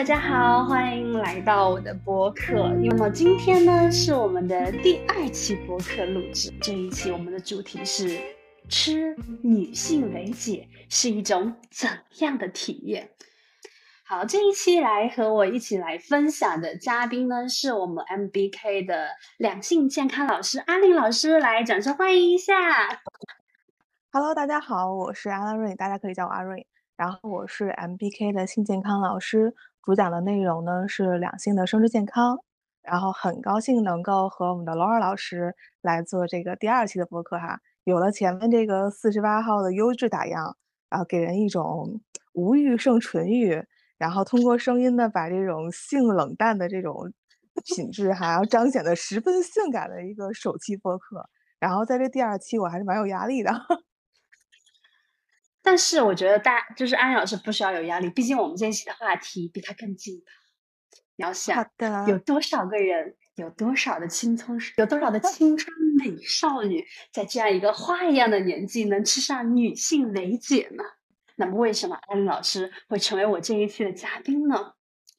大家好，欢迎来到我的播客。那么今天呢是我们的第2期播客录制，这一期我们的主题是吃女性维解是一种怎样的体验。好，这一期来和我一起来分享的嘉宾呢是我们 MBK 的两性健康老师阿令老师，来掌声欢迎一下。 Hello 大家好，我是阿瑞，大家可以叫我阿瑞，然后我是 MBK 的性健康老师，主讲的内容呢是两性的生殖健康，然后很高兴能够和我们的 Laura 老师来做这个第2期的播客哈。有了前面这个48号的优质打样，然后给人一种无欲胜纯欲，然后通过声音呢把这种性冷淡的这种品质还要彰显的十分性感的一个首期播客，然后在这第2期我还是蛮有压力的。但是我觉得就是安老师不需要有压力，毕竟我们这一期的话题比他更劲爆。你要想有多少个人，有多少的青春美少女在这样一个花一样的年纪能吃上女性维解呢？那么为什么阿令老师会成为我这一期的嘉宾呢？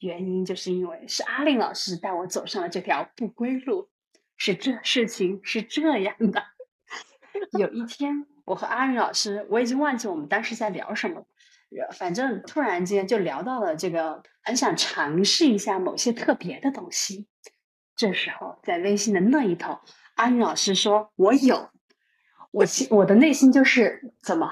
原因就是因为是阿令老师带我走上了这条不归路。事情是这样的，有一天我和阿令老师，我已经忘记我们当时在聊什么，反正突然间就聊到了这个很想尝试一下某些特别的东西。这时候在微信的那一头，阿令老师说我有，我的内心就是怎么，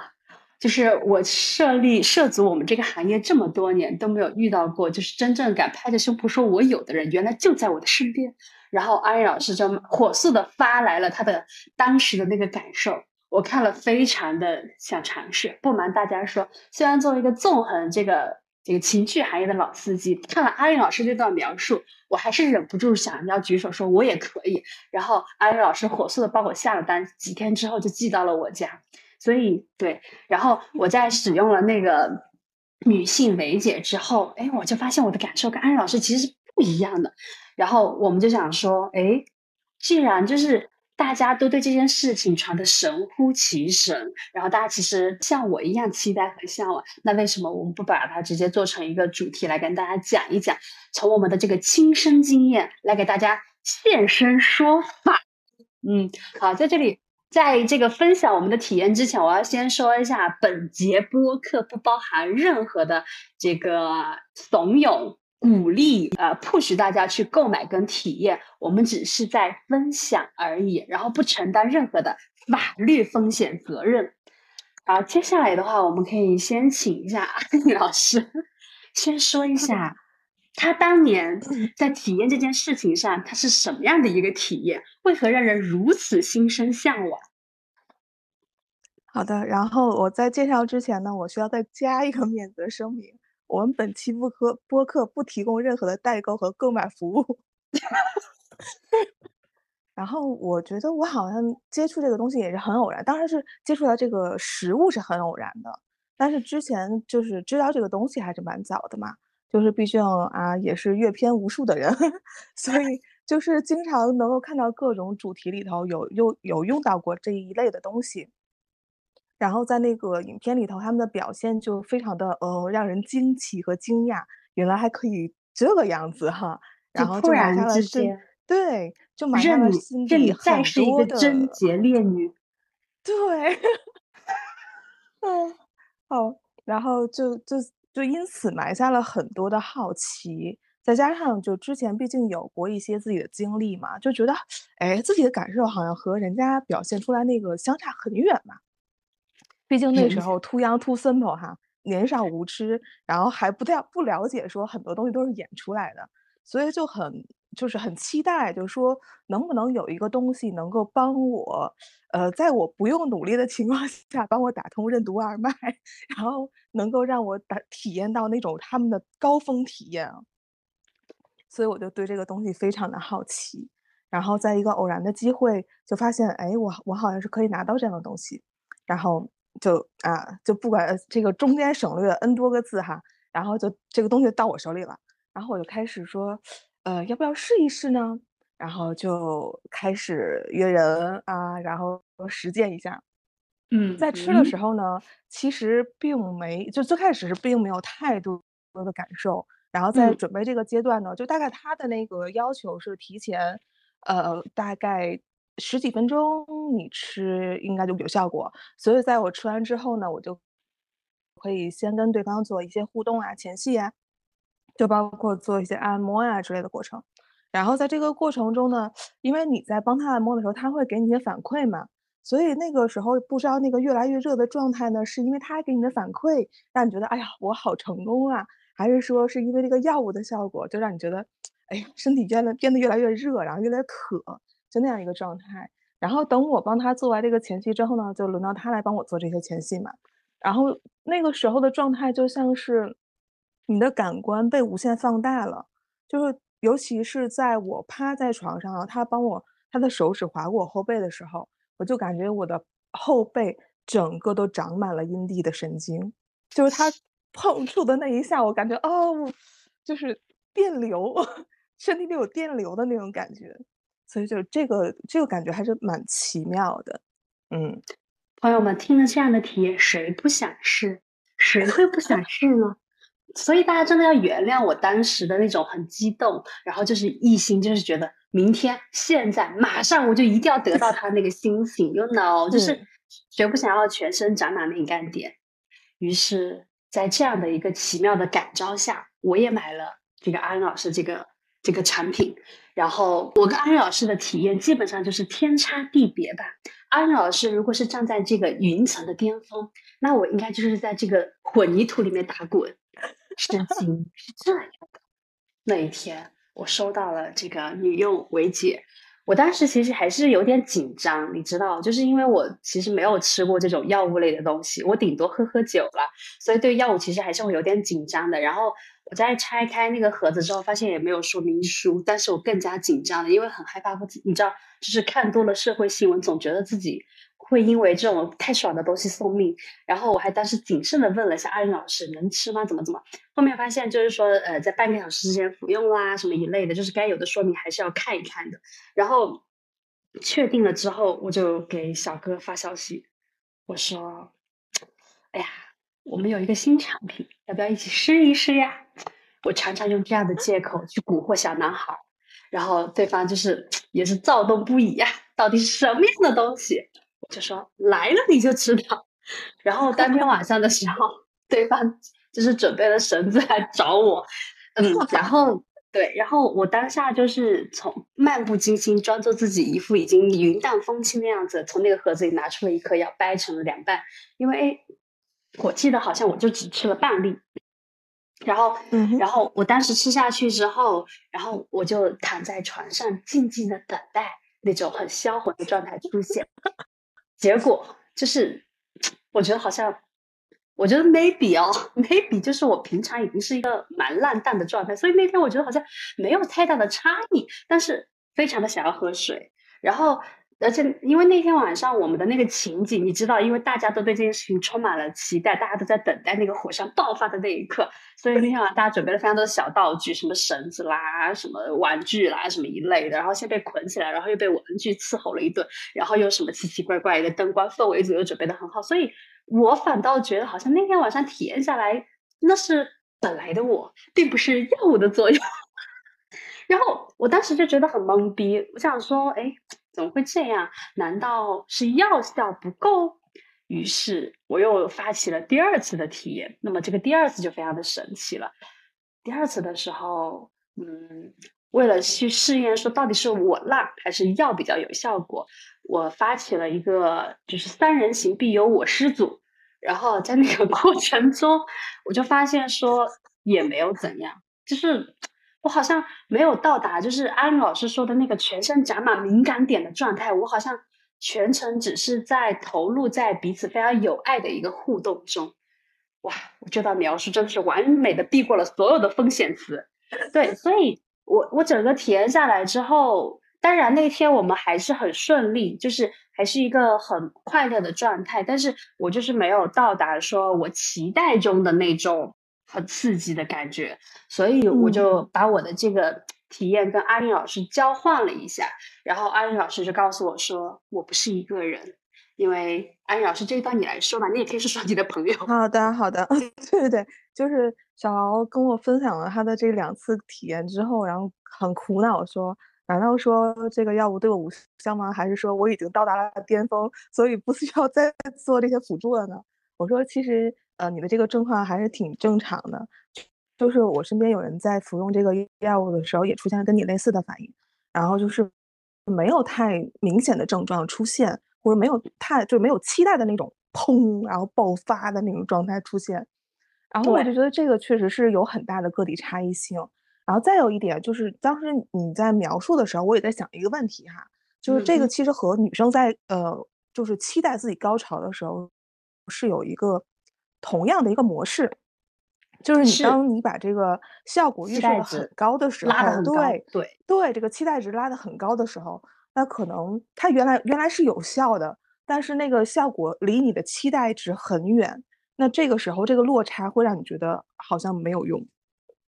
就是我涉足我们这个行业这么多年都没有遇到过就是真正敢拍着胸脯说我有的人，原来就在我的身边。然后阿令老师就火速的发来了他的当时的那个感受，我看了非常的想尝试。不瞒大家说，虽然作为一个纵横这个情趣行业的老司机，看了阿令老师这段描述，我还是忍不住想要举手说我也可以。然后阿令老师火速的帮我下了单，几天之后就寄到了我家。所以对，然后我在使用了那个女性维解之后，哎，我就发现我的感受跟阿令老师其实是不一样的。然后我们就想说，哎，既然就是大家都对这件事情传得神乎其神，然后大家其实像我一样期待和向往，那为什么我们不把它直接做成一个主题来跟大家讲一讲，从我们的这个亲身经验来给大家现身说法。好，在这里在这个分享我们的体验之前，我要先说一下本节播客不包含任何的这个怂恿鼓励push 大家去购买跟体验，我们只是在分享而已，然后不承担任何的法律风险责任。好，接下来的话我们可以先请一下阿令老师先说一下他当年在体验这件事情上他是什么样的一个体验，为何让人如此心生向往。好的，然后我在介绍之前呢，我需要再加一个免责声明，我们本期播客不提供任何的代购和购买服务。然后我觉得我好像接触这个东西也是很偶然，当然是接触到这个食物是很偶然的，但是之前就是知道这个东西还是蛮早的嘛，就是毕竟啊也是阅片无数的人，所以就是经常能够看到各种主题里头有用到过这一类的东西。然后在那个影片里头，他们的表现就非常的让人惊奇和惊讶，原来还可以这个样子哈。然后就埋下了对，就埋下了心底很多的贞洁烈女。对，好，然后就因此埋下了很多的好奇，再加上就之前毕竟有过一些自己的经历嘛，就觉得哎自己的感受好像和人家表现出来那个相差很远嘛。毕竟那时候too young too simple 哈，年少无知，然后还不了解说很多东西都是演出来的，所以就是很期待，就是说能不能有一个东西能够帮我，在我不用努力的情况下帮我打通任督二脉，然后能够让我体验到那种他们的高峰体验啊。所以我就对这个东西非常的好奇，然后在一个偶然的机会就发现，哎，我好像是可以拿到这样的东西，然后。就不管这个中间省略了 N 多个字哈，然后就这个东西到我手里了，然后我就开始说要不要试一试呢，然后就开始约人啊，然后实践一下。在吃的时候呢，其实并没有太多的感受，然后在准备这个阶段呢，就大概他的那个要求是提前，大概十几分钟你吃应该就有效果。所以在我吃完之后呢，我就可以先跟对方做一些互动啊、前戏啊，就包括做一些按摩啊之类的过程。然后在这个过程中呢，因为你在帮他按摩的时候，他会给你一些反馈嘛，所以那个时候不知道那个越来越热的状态呢，是因为他给你的反馈让你觉得哎呀我好成功啊，还是说是因为这个药物的效果就让你觉得哎呀身体变得越来越热，然后越来越渴，就那样一个状态。然后等我帮他做完这个前戏之后呢，就轮到他来帮我做这些前戏嘛。然后那个时候的状态就像是你的感官被无限放大了，就是尤其是在我趴在床上，他帮我他的手指划过我后背的时候，我就感觉我的后背整个都长满了阴蒂的神经，就是他碰触的那一下，我感觉哦，就是电流，身体里有电流的那种感觉，所以就这个感觉还是蛮奇妙的。嗯，朋友们听了这样的体验，谁不想试？谁会不想试呢？所以大家真的要原谅我当时的那种很激动，然后就是一心就是觉得明天现在马上我就一定要得到他那个心情you know， 就是绝不想要全身长满敏感点。于是在这样的一个奇妙的感召下，我也买了这个安老师这个产品，然后我跟安老师的体验基本上就是天差地别吧。安老师如果是站在这个云层的巅峰，那我应该就是在这个混凝土里面打滚。事情是这样的，那一天我收到了这个女用维姐，我当时其实还是有点紧张，你知道，就是因为我其实没有吃过这种药物类的东西，我顶多喝酒了，所以对药物其实还是会有点紧张的。然后我在拆开那个盒子之后，发现也没有说明书，但是我更加紧张了，因为很害怕，你知道，就是看多了社会新闻，总觉得自己会因为这种太爽的东西送命。然后我还当时谨慎的问了一下阿云老师能吃吗怎么，后面发现就是说在半个小时之前服用啦什么一类的，就是该有的说明还是要看一看的。然后确定了之后，我就给小哥发消息，我说哎呀我们有一个新产品，要不要一起试一试呀？我常常用这样的借口去蛊惑小男孩，然后对方就是也是躁动不已呀，到底是什么样的东西，就说来了你就知道。然后当天晚上的时候，对方就是准备了绳子来找我，然后对，然后我当下就是从漫不经心，装作自己一副已经云淡风轻的样子，从那个盒子里拿出了一颗药，掰成了两半，因为我记得好像我就只吃了半粒。然后我当时吃下去之后，然后我就躺在床上静静的等待那种很销魂的状态出现。结果就是我觉得 maybe 就是我平常已经是一个蛮烂蛋的状态，所以那天我觉得好像没有太大的差异，但是非常的想要喝水。然后而且因为那天晚上我们的那个情景你知道，因为大家都对这件事情充满了期待，大家都在等待那个火山爆发的那一刻，所以那天晚上大家准备了非常多的小道具，什么绳子啦什么玩具啦什么一类的，然后先被捆起来，然后又被玩具伺候了一顿，然后又什么奇奇怪怪的灯光氛围组又准备的很好，所以我反倒觉得好像那天晚上体验下来，那是本来的我，并不是药物的作用。然后我当时就觉得很懵逼，我想说哎怎么会这样？难道是药效不够？于是我又发起了第二次的体验。那么这个第二次就非常的神奇了。第二次的时候，为了去试验说到底是我辣还是药比较有效果，我发起了一个就是三人行必有我师组。然后在那个过程中，我就发现说也没有怎样，就是我好像没有到达就是安老师说的那个全身长满敏感点的状态，我好像全程只是在投入在彼此非常有爱的一个互动中。哇，我这段描述真的是完美的避过了所有的风险词。对，所以我整个体验下来之后，当然那天我们还是很顺利，就是还是一个很快乐的状态，但是我就是没有到达说我期待中的那种很刺激的感觉，所以我就把我的这个体验跟阿云老师交换了一下，然后阿云老师就告诉我说我不是一个人，因为阿云老师这一段你来说吧，你也可以说说你的朋友。好的好的，对对对，就是小敖跟我分享了他的这2次体验之后，然后很苦恼说，难道说这个药物对我无效吗？还是说我已经到达了巅峰，所以不需要再做这些辅助了呢？我说其实你的这个症状还是挺正常的，就是我身边有人在服用这个药物的时候也出现跟你类似的反应，然后就是没有太明显的症状出现，或者没有太就是没有期待的那种砰然后爆发的那种状态出现，然后我就觉得这个确实是有很大的个体差异性。然后再有一点就是当时你在描述的时候我也在想一个问题哈，就是这个其实和女生在就是期待自己高潮的时候是有一个同样的一个模式，就是你当你把这个效果预设的很高的时候，拉得很高，对这个期待值拉得很高的时候，那可能它原来是有效的，但是那个效果离你的期待值很远，那这个时候这个落差会让你觉得好像没有用。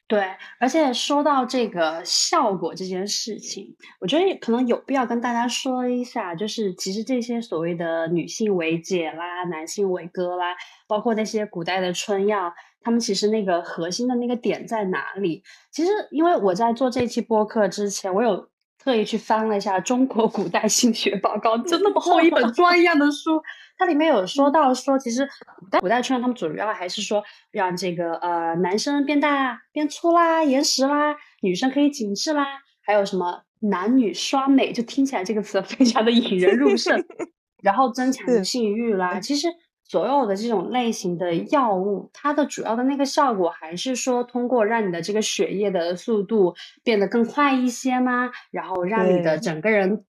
对，而且说到这个效果这件事情，我觉得可能有必要跟大家说一下，就是其实这些所谓的女性为姐啦、男性为哥啦，包括那些古代的春药，他们其实那个核心的那个点在哪里？其实因为我在做这期播客之前，我有特意去翻了一下中国古代性学报告，就那么厚一本砖一样的书，它里面有说到说，其实古代春药他们主要还是说让这个男生变大变粗啦、延时啦，女生可以紧致啦，还有什么男女双美，就听起来这个词非常的引人入胜，然后增强性欲啦。其实所有的这种类型的药物，它的主要的那个效果还是说通过让你的这个血液的速度变得更快一些吗，然后让你的整个人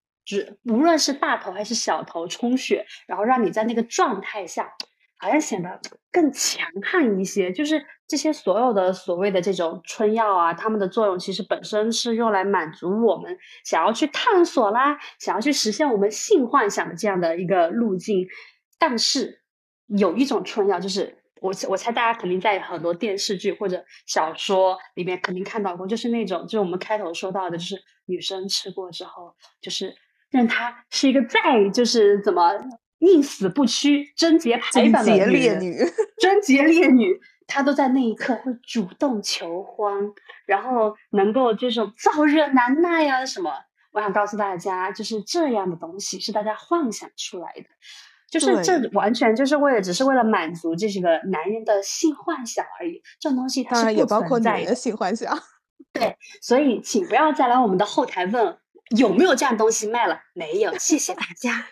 无论是大头还是小头充血，然后让你在那个状态下好像显得更强悍一些。就是这些所有的所谓的这种春药啊，它们的作用其实本身是用来满足我们想要去探索啦，想要去实现我们性幻想的这样的一个路径。但是有一种春药，就是我猜大家肯定在很多电视剧或者小说里面肯定看到过，就是那种就是我们开头说到的，就是女生吃过之后，就是让她是一个再就是怎么宁死不屈、贞洁牌坊的贞洁烈女，她都在那一刻会主动求欢，然后能够就是燥热难耐啊什么。我想告诉大家，就是这样的东西是大家幻想出来的。就是这完全就是只是为了满足这些个男人的性幻想而已，这种东西它是不存在的，当然也包括女人的性幻想。对，所以请不要再来我们的后台问有没有这样东西卖了，没有，谢谢大家。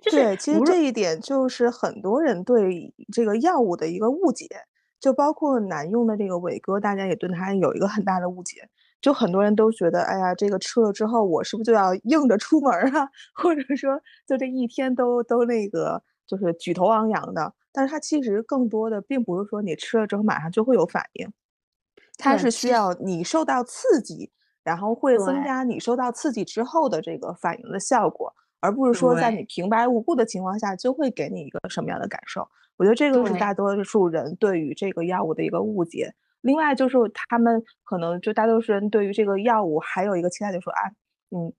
就是对，其实这一点就是很多人对这个药物的一个误解，就包括男用的这个伟哥，大家也对他有一个很大的误解。就很多人都觉得，哎呀，这个吃了之后，我是不是就要硬着出门啊？或者说，就这一天都那个，就是举头昂扬的。但是它其实更多的，并不是说你吃了之后马上就会有反应，它是需要你受到刺激，然后会增加你受到刺激之后的这个反应的效果，而不是说在你平白无故的情况下就会给你一个什么样的感受。我觉得这个是大多数人对于这个药物的一个误解。另外就是他们可能就大多数人对于这个药物还有一个期待，就说啊，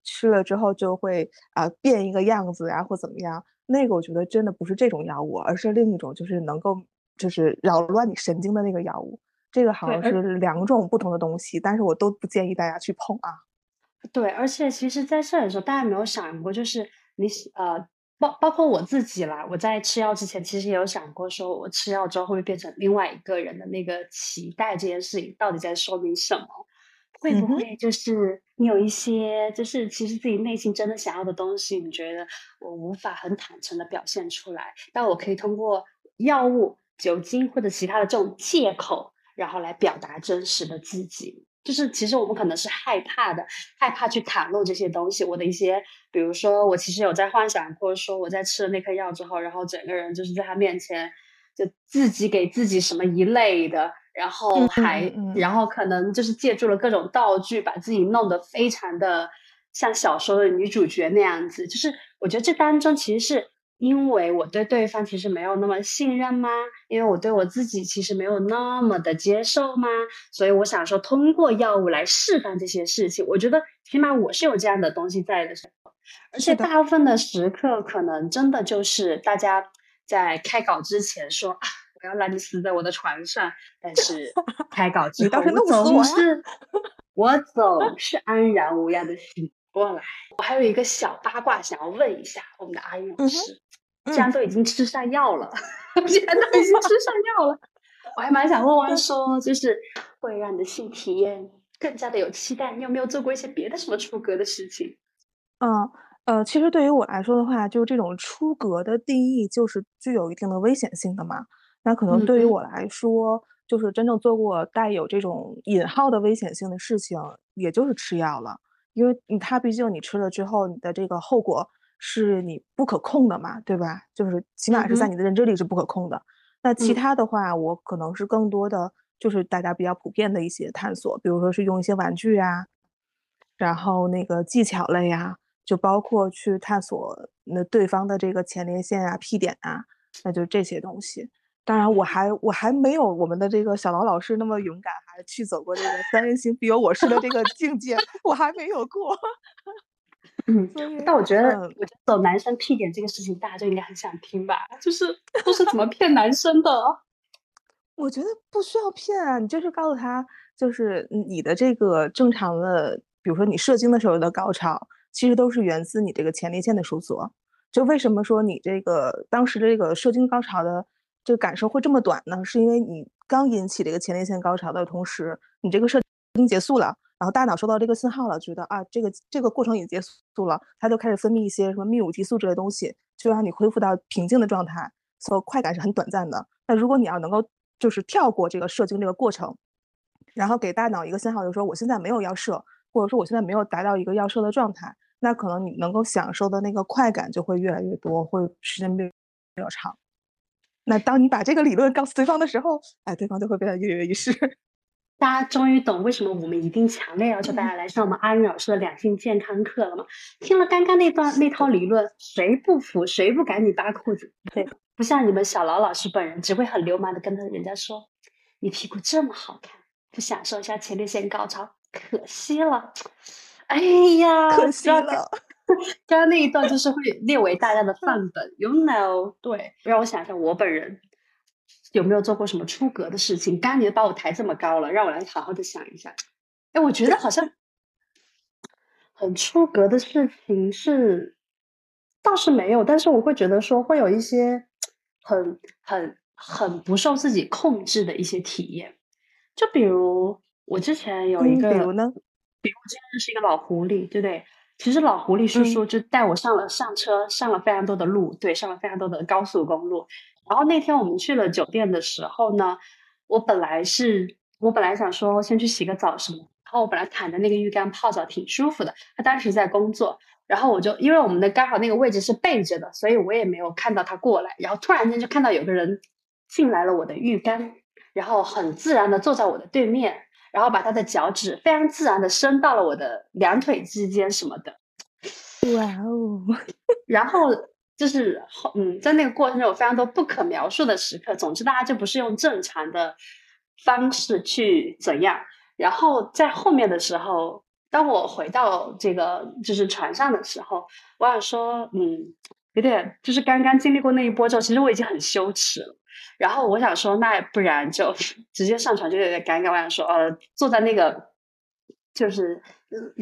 吃了之后就会变一个样子啊，或怎么样。那个我觉得真的不是这种药物，而是另一种就是能够就是扰乱你神经的那个药物。这个好像是2种不同的东西，但是我都不建议大家去碰啊。对，而且其实在这里的时候，大家没有想过，就是你包括我自己啦，我在吃药之前其实也有想过说我吃药之后会变成另外一个人的那个期待，这件事情到底在说明什么，会不会就是你有一些就是其实自己内心真的想要的东西，你觉得我无法很坦诚的表现出来，但我可以通过药物、酒精或者其他的这种借口，然后来表达真实的自己。就是其实我们可能是害怕去袒露这些东西。我的一些比如说我其实有在幻想过说我在吃了那颗药之后，然后整个人就是在他面前就自己给自己什么一类的，然后然后可能就是借助了各种道具把自己弄得非常的像小说的女主角那样子。就是我觉得这当中其实是因为我对对方其实没有那么信任吗？因为我对我自己其实没有那么的接受吗？所以我想说通过药物来释放这些事情。我觉得起码我是有这样的东西在的时候，而且大部分的时刻可能真的就是大家在开稿之前说啊，我不要让你死在我的床上。但是开稿之后，我总是安然无恙的醒过来。我还有一个小八卦想要问一下我们的阿姨老师，既然都已经吃上药了，我还蛮想问问说，就是会让你的性体验更加的有期待，你有没有做过一些别的什么出格的事情？其实对于我来说的话，就这种出格的定义就是具有一定的危险性的嘛。那可能对于我来说，就是真正做过带有这种引号的危险性的事情，也就是吃药了。因为它毕竟你吃了之后，你的这个后果是你不可控的嘛，对吧？就是起码是在你的认知里是不可控的。那其他的话，我可能是更多的就是大家比较普遍的一些探索，比如说是用一些玩具啊，然后那个技巧类呀，就包括去探索那对方的这个前列腺啊、P 点啊，那就这些东西。当然，我还没有我们的这个小老老师那么勇敢，还去走过这个三人行必有我师的这个境界，我还没有过。但我觉得走男生 P 点这个事情，大家就应该很想听吧？就是都是怎么骗男生的？我觉得不需要骗啊，你就是告诉他，就是你的这个正常的，比如说你射精的时候的高潮，其实都是源自你这个前列腺的收缩。就为什么说你这个当时这个射精高潮的这个感受会这么短呢？是因为你刚引起这个前列腺高潮的同时，你这个射精结束了，然后大脑收到这个信号了，觉得啊这个过程已经结束了，它就开始分泌一些什么泌乳激素之类的东西，就让你恢复到平静的状态，所以快感是很短暂的。那如果你要能够就是跳过这个射精这个过程，然后给大脑一个信号，就是说我现在没有要射，或者说我现在没有达到一个要射的状态，那可能你能够享受的那个快感就会越来越多，会时间比较长。那当你把这个理论告诉对方的时候，对方就会变得跃跃欲试。大家终于懂为什么我们一定强烈要求大家来上我们阿云老师的两性健康课了吗？听了刚刚那套理论，谁不服谁不赶紧扒裤子。对，不像你们小老老师本人只会很流氓的跟人家说，你屁股这么好看，不享受一下前列腺高潮可惜了。哎呀，可惜了。刚刚那一段就是会列为大家的范本you know。 对，让我想一下我本人有没有做过什么出格的事情。刚刚你把我抬这么高了，让我来好好的想一下。我觉得好像很出格的事情是倒是没有，但是我会觉得说会有一些很不受自己控制的一些体验。就比如我之前有一个比如呢，比如我之前认识一个老狐狸，对不对？其实老狐狸叔叔就带我上了非常多的路，对，上了非常多的高速公路。然后那天我们去了酒店的时候呢，我本来想说先去洗个澡什么，然后我本来躺在那个浴缸泡澡挺舒服的。他当时在工作，然后我就因为我们的刚好那个位置是背着的，所以我也没有看到他过来。然后突然间就看到有个人进来了我的浴缸，然后很自然的坐在我的对面，然后把他的脚趾非常自然的伸到了我的两腿之间什么的。哇哦！然后就是在那个过程中有非常多不可描述的时刻。总之大家就不是用正常的方式去怎样。然后在后面的时候，当我回到这个就是船上的时候，我想说有点就是刚刚经历过那一波之后，其实我已经很羞耻了。然后我想说那不然就直接上船就有点尴尬。我想说坐在那个就是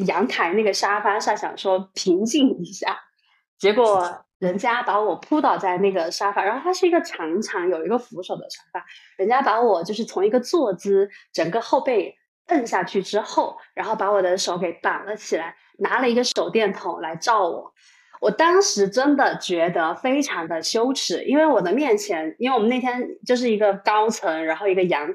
阳台那个沙发上想说平静一下，结果人家把我扑倒在那个沙发，然后它是一个长有一个扶手的沙发，人家把我就是从一个坐姿整个后背摁下去之后，然后把我的手给绑了起来，拿了一个手电筒来照我。我当时真的觉得非常的羞耻，因为我的面前，因为我们那天就是一个高层，然后一个阳台，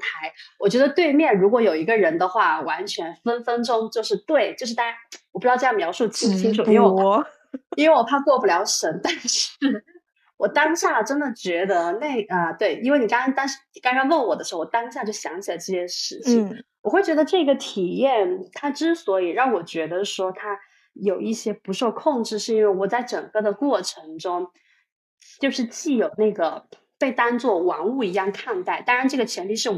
我觉得对面如果有一个人的话，完全分钟就是对，就是大家，我不知道这样描述清不清楚，因为我怕过不了审，但是我当下真的觉得对，因为你刚刚问我的时候，我当下就想起来这件事情，我会觉得这个体验，它之所以让我觉得说它有一些不受控制，是因为我在整个的过程中就是既有那个被当作玩物一样看待，当然这个前提是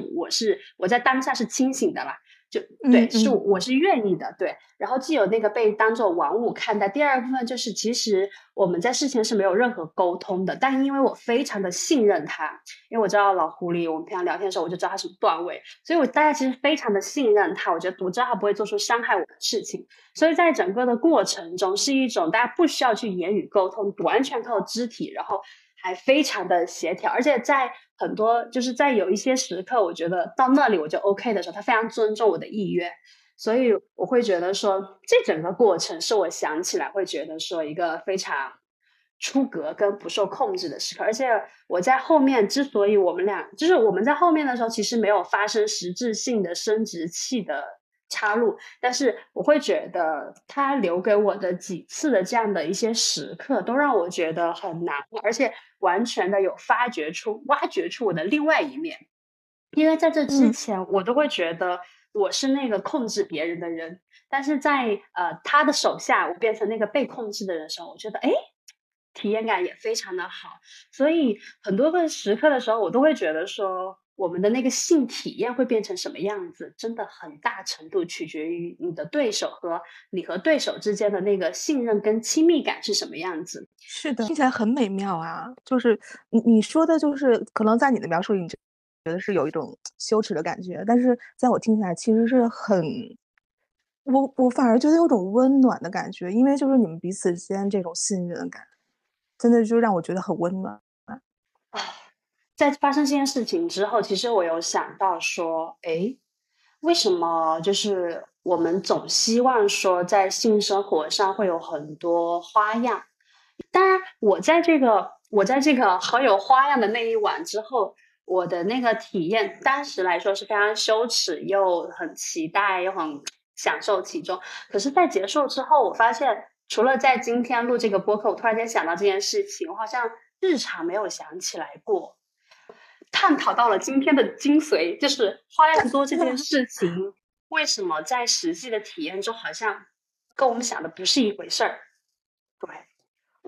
我在当下是清醒的啦，就对，是我是愿意的，对。然后既有那个被当做玩物看待，第二部分就是其实我们在事前是没有任何沟通的，但因为我非常的信任他，因为我知道老狐狸，我们平常聊天的时候我就知道他什么段位，所以我大家其实非常的信任他，我觉得读者他不会做出伤害我的事情，所以在整个的过程中是一种大家不需要去言语沟通，完全靠肢体，然后还非常的协调，而且在很多就是在有一些时刻我觉得到那里我就 OK 的时候，他非常尊重我的意愿，所以我会觉得说这整个过程是我想起来会觉得说一个非常出格跟不受控制的时刻。而且我在后面之所以我们俩就是我们在后面的时候其实没有发生实质性的生殖器的插入，但是我会觉得他留给我的几次的这样的一些时刻都让我觉得很难，而且完全的有挖掘出我的另外一面。因为在这之前我都会觉得我是那个控制别人的人，但是在他的手下我变成那个被控制的人的时候，我觉得哎，体验感也非常的好。所以很多个时刻的时候我都会觉得说我们的那个性体验会变成什么样子，真的很大程度取决于你的对手和你和对手之间的那个信任跟亲密感是什么样子。是的，听起来很美妙啊。就是你说的，就是可能在你的描述里你觉得是有一种羞耻的感觉，但是在我听起来其实是很我反而觉得有种温暖的感觉，因为就是你们彼此之间这种信任感真的就让我觉得很温暖啊。在发生这件事情之后，其实我有想到说，哎，为什么就是我们总希望说在性生活上会有很多花样？当然，我在这个很有花样的那一晚之后，我的那个体验，当时来说是非常羞耻，又很期待，又很享受其中。可是，在结束之后，我发现，除了在今天录这个播客，我突然间想到这件事情，我好像日常没有想起来过。探讨到了今天的精髓，就是花样多这件事情为什么在实际的体验中好像跟我们想的不是一回事儿。对，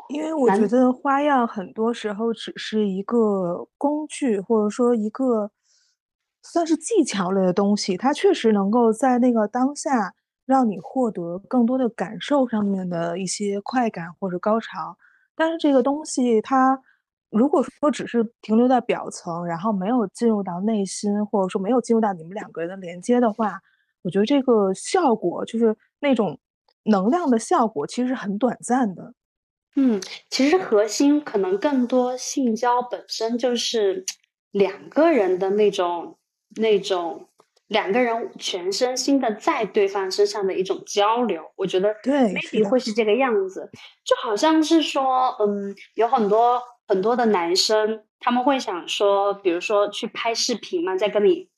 因为我觉得花样很多时候只是一个工具，或者说一个算是技巧类的东西，它确实能够在那个当下让你获得更多的感受上面的一些快感或者高潮，但是这个东西它如果说只是停留在表层，然后没有进入到内心，或者说没有进入到你们两个人的连接的话，我觉得这个效果就是那种能量的效果其实很短暂的。其实核心可能更多性交本身就是两个人的那种两个人全身心的在对方身上的一种交流，我觉得对 maybe 会是这个样子。就好像是说有很多的男生他们会想说，比如说去拍视频嘛，在跟你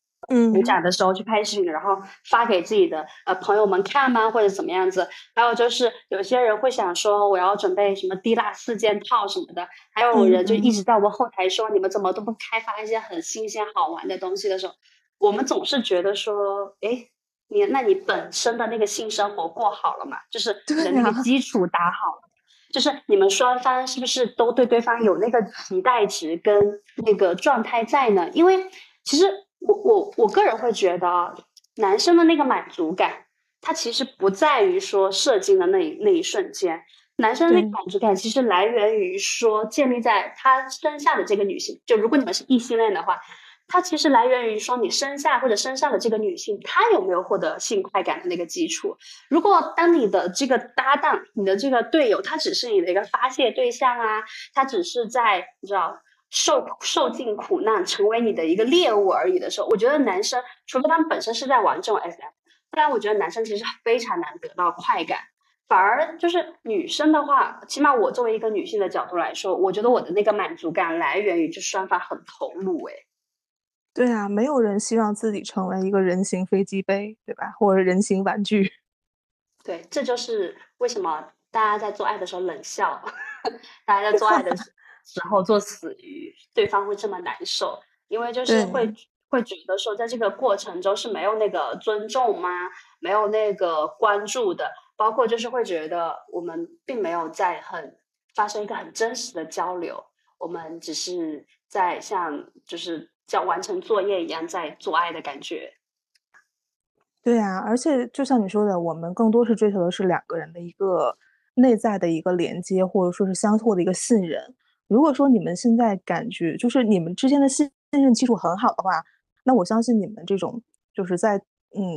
鼓掌的时候去拍视频，然后发给自己的朋友们看吗，或者怎么样子。还有就是有些人会想说我要准备什么滴蜡4件套什么的，还有人就一直在我后台说你们怎么都不开发一些很新鲜好玩的东西的时候，我们总是觉得说哎，那你本身的那个性生活过好了嘛，就是你的那个基础打好了，就是你们双方是不是都对对方有那个期待值跟那个状态在呢？因为其实我个人会觉得男生的那个满足感它其实不在于说射精的那一瞬间，男生的那个满足感其实来源于说建立在他身下的这个女性，就如果你们是异性恋的话，它其实来源于说你身下或者身上的这个女性她有没有获得性快感的那个基础。如果当你的这个搭档你的这个队友她只是你的一个发泄对象啊，她只是在你知道受尽苦难成为你的一个猎物而已的时候，我觉得男生除非他们本身是在玩这种 SM， 不然我觉得男生其实非常难得到快感。反而就是女生的话，起码我作为一个女性的角度来说，我觉得我的那个满足感来源于就双方很投入。对啊，没有人希望自己成为一个人形飞机杯，对吧？或者人形玩具。对，这就是为什么大家在做爱的时候冷笑，大家在做爱的时候做死鱼，对方会这么难受，因为就是会觉得说，在这个过程中是没有那个尊重吗？没有那个关注的，包括就是会觉得我们并没有在发生一个很真实的交流，我们只是在像就是。像完成作业一样在做爱的感觉。对呀，而且就像你说的，我们更多是追求的是两个人的一个内在的一个连接，或者说是相互的一个信任。如果说你们现在感觉就是你们之间的信任基础很好的话，那我相信你们这种就是在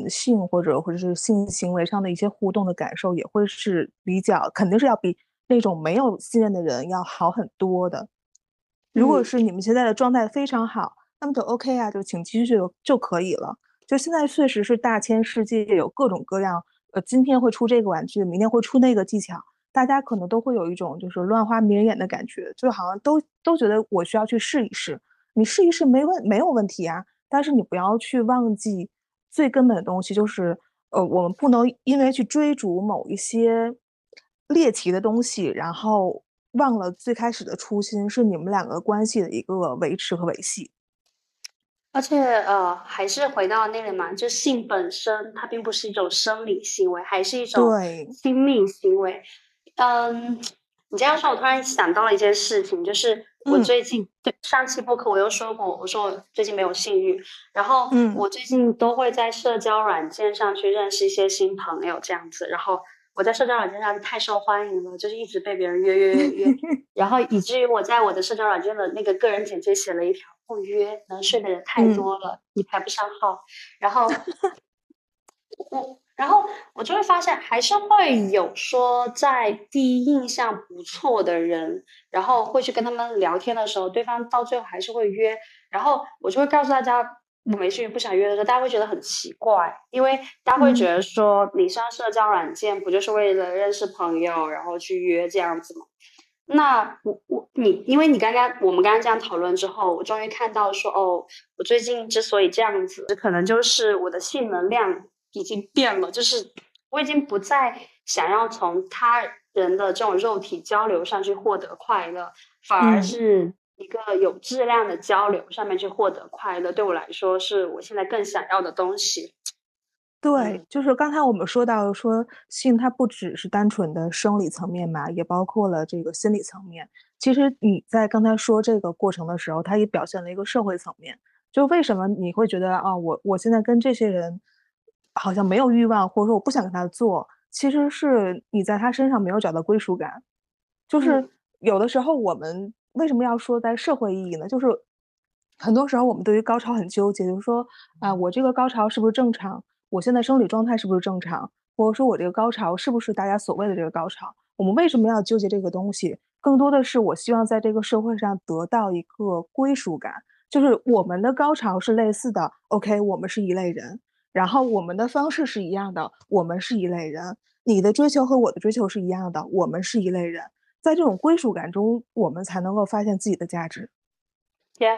性或者是性行为上的一些互动的感受也会是比较肯定是要比那种没有信任的人要好很多的。如果嗯是你们现在的状态非常好，那么就 OK 啊，就请继续就可以了。就现在确实是大千世界，有各种各样，今天会出这个玩具，明天会出那个技巧，大家可能都会有一种就是乱花迷人眼的感觉，就好像都觉得我需要去试一试。你试一试没有问题啊，但是你不要去忘记最根本的东西，就是我们不能因为去追逐某一些猎奇的东西，然后忘了最开始的初心是你们两个关系的一个维持和维系。而且还是回到那里嘛，就性本身它并不是一种生理行为，还是一种对，亲密行为。嗯，你这样说，我突然想到了一件事情，就是我嗯最近对上期播客我又说过，我说我最近没有性欲，然后嗯，我最近都会在社交软件上去认识一些新朋友这样子，然后我在社交软件上太受欢迎了，就是一直被别人约，然后以至于我在我的社交软件的那个个人简介写了一条不约，能睡的人太嗯多了，你排不上号，然后。然后我就会发现，还是会有说在第一印象不错的人，然后会去跟他们聊天的时候，对方到最后还是会约，然后我就会告诉大家我没兴趣不想约的时候，大家会觉得很奇怪，因为大家会觉嗯得说你上社交软件不就是为了认识朋友，然后去约这样子吗？那因为我们刚刚这样讨论之后，我终于看到说，哦，我最近之所以这样子，可能就是我的性能量已经变了，就是我已经不再想要从他人的这种肉体交流上去获得快乐，反而嗯是一个有质量的交流上面去获得快乐，对我来说是我现在更想要的东西。嗯，对，就是刚才我们说到说性，它不只是单纯的生理层面嘛，也包括了这个心理层面。其实你在刚才说这个过程的时候，它也表现了一个社会层面。就为什么你会觉得啊，我现在跟这些人好像没有欲望，或者说我不想跟他做，其实是你在他身上没有找到归属感。就是嗯有的时候我们为什么要说在社会意义呢？就是很多时候我们对于高潮很纠结，就是说啊，我这个高潮是不是正常？我现在生理状态是不是正常？或者说我这个高潮是不是大家所谓的这个高潮？我们为什么要纠结这个东西？更多的是我希望在这个社会上得到一个归属感，就是我们的高潮是类似的，OK，我们是一类人，然后我们的方式是一样的，我们是一类人，你的追求和我的追求是一样的，我们是一类人。在这种归属感中，我们才能够发现自己的价值。，yeah，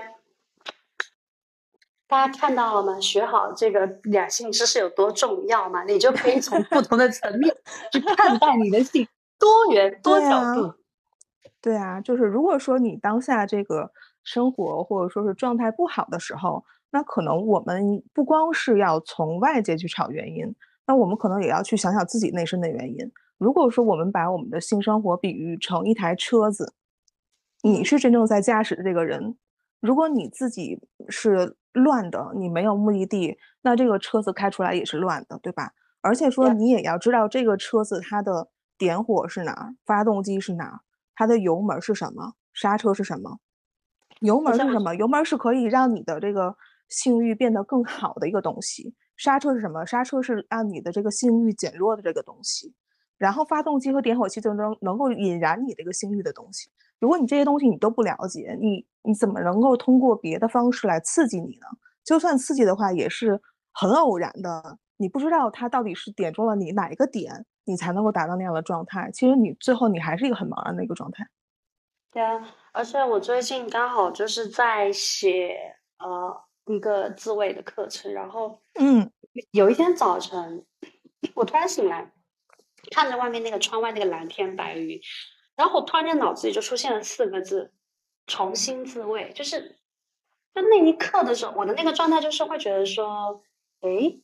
大家看到了吗？学好这个两性知识有多重要嘛？你就可以从不同的层面去看待你的性，多元多对角啊，度。对啊，就是如果说你当下这个生活或者说是状态不好的时候，那可能我们不光是要从外界去找原因，那我们可能也要去想想自己内身的原因。如果说我们把我们的性生活比喻成一台车子，你嗯是真正在驾驶的这个人。如果你自己是乱的，你没有目的地，那这个车子开出来也是乱的，对吧？而且说，，yeah，你也要知道这个车子它的点火是哪儿，发动机是哪儿，它的油门儿是什么，刹车是什么。油你门儿这是么什么？油门儿是可以让你的这个性欲变得更好的一个东西。刹车是什么？刹车是让你的这个性欲减弱的这个东西。然后发动机和点火器就能够引燃你这个性欲的东西。如果你这些东西你都不了解，你怎么能够通过别的方式来刺激你呢？就算刺激的话，也是很偶然的，你不知道它到底是点中了你哪一个点，你才能够达到那样的状态。其实你最后你还是一个很茫然的一个状态。对啊，而且我最近刚好就是在写一个自慰的课程，然后嗯有一天早晨，我突然醒来，看着外面那个窗外那个蓝天白云，然后我突然间脑子里就出现了4个字：重新自慰。就那一刻的时候，我的那个状态就是会觉得说，诶，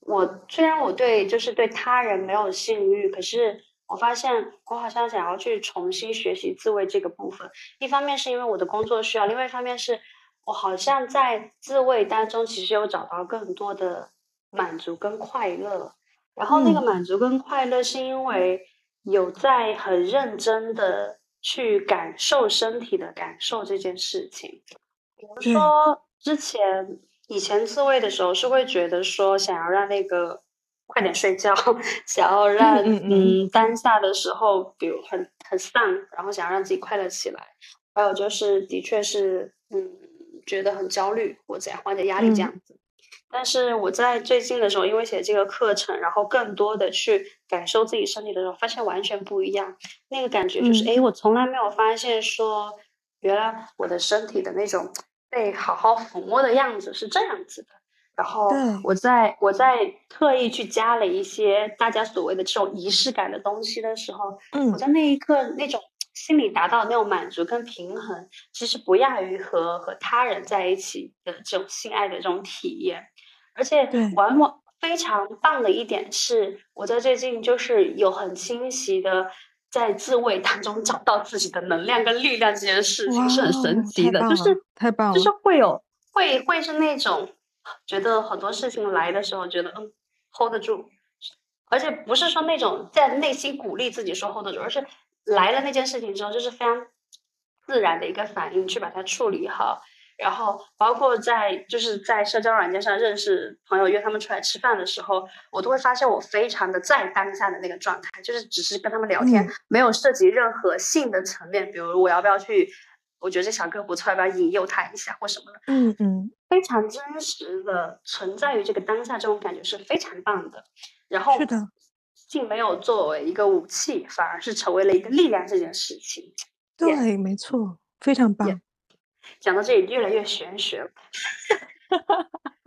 我虽然我对他人没有性欲，可是我发现我好像想要去重新学习自慰这个部分。一方面是因为我的工作需要，另外一方面是我好像在自慰当中其实有找到更多的满足跟快乐。然后那个满足跟快乐是因为有在很认真的去感受身体的感受这件事情。比如说以前自慰的时候是会觉得说想要让那个快点睡觉，想要让当下的时候比如很丧，然后想让自己快乐起来。还有就是的确是觉得很焦虑，我怎样缓解压力这样子。但是我在最近的时候因为写这个课程，然后更多的去感受自己身体的时候，发现完全不一样。那个感觉就是我从来没有发现说原来我的身体的那种被好好抚摸的样子是这样子的。然后我在特意去加了一些大家所谓的这种仪式感的东西的时候，我在那一刻那种心里达到那种满足跟平衡，其实不亚于和他人在一起的这种性爱的这种体验。而且往往非常棒的一点是，我在最近就是有很清晰的在自慰当中找到自己的能量跟力量，这件事情是很神奇的。就是太棒了，就是会是那种觉得很多事情来的时候觉得hold 得住，而且不是说那种在内心鼓励自己说 hold 得住，而是来了那件事情之后就是非常自然的一个反应去把它处理好。然后包括在社交软件上认识朋友约他们出来吃饭的时候，我都会发现我非常的在当下的那个状态，就是只是跟他们聊天，没有涉及任何性的层面，比如我要不要去，我觉得这小哥不错，要不要引诱他一下或什么的。非常真实的存在于这个当下，这种感觉是非常棒的。然后是的，性没有作为一个武器，反而是成为了一个力量这件事情。对，没错，非常棒。讲到这里越来越玄学了。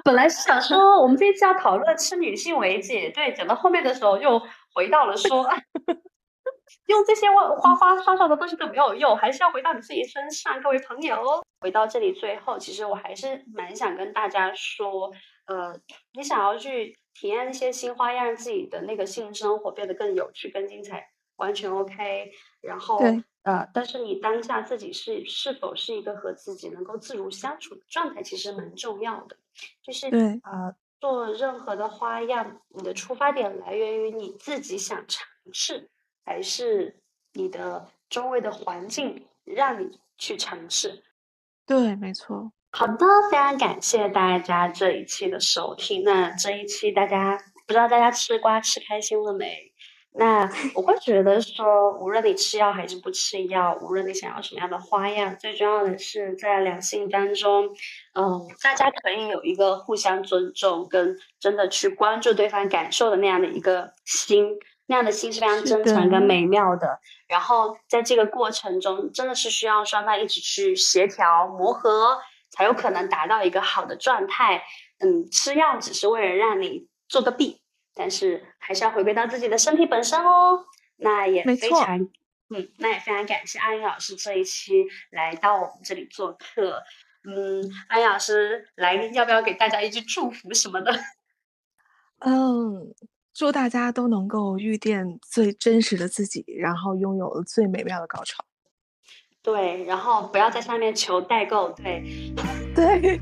本来是想说我们这次要讨论吃女性为戒，对，讲到后面的时候又回到了说用这些花花哨哨的东西都没有用，还是要回到你自己身上，各位朋友。回到这里最后，其实我还是蛮想跟大家说，你想要去体验一些新花样，让自己的那个性生活变得更有趣更精彩，完全 OK。 然后但是你当下自己是否是一个和自己能够自如相处的状态，其实蛮重要的。就是做任何的花样，你的出发点来源于你自己想尝试，还是你的周围的环境让你去尝试。对，没错。好的，非常感谢大家这一期的收听。那这一期大家不知道大家吃瓜吃开心了没？那我会觉得说，无论你吃药还是不吃药，无论你想要什么样的花样，最重要的是在两性当中，大家可以有一个互相尊重跟真的去关注对方感受的那样的一个心，那样的心是非常真诚跟美妙的。然后在这个过程中，真的是需要双方一起去协调磨合，才有可能达到一个好的状态。吃药只是为了让你做个弊，但是还是要回归到自己的身体本身哦。那也非常感谢安逸老师这一期来到我们这里做客。安逸老师来，要不要给大家一句祝福什么的？祝大家都能够遇见最真实的自己，然后拥有最美妙的高潮。对，然后不要在上面求代购。对。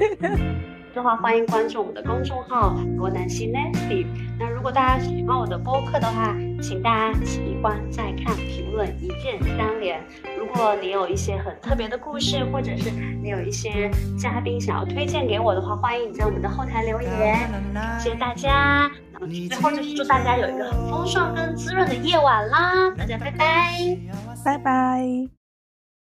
的话，欢迎关注我们的公众号罗南西 Nancy。 那如果大家喜欢我的播客的话，请大家喜欢再看评论，一键三连。如果你有一些很特别的故事，或者是你有一些嘉宾想要推荐给我的话，欢迎你在我们的后台留言。谢谢大家。那么最后就是祝大家有一个很丰盛跟滋润的夜晚啦。大家拜拜。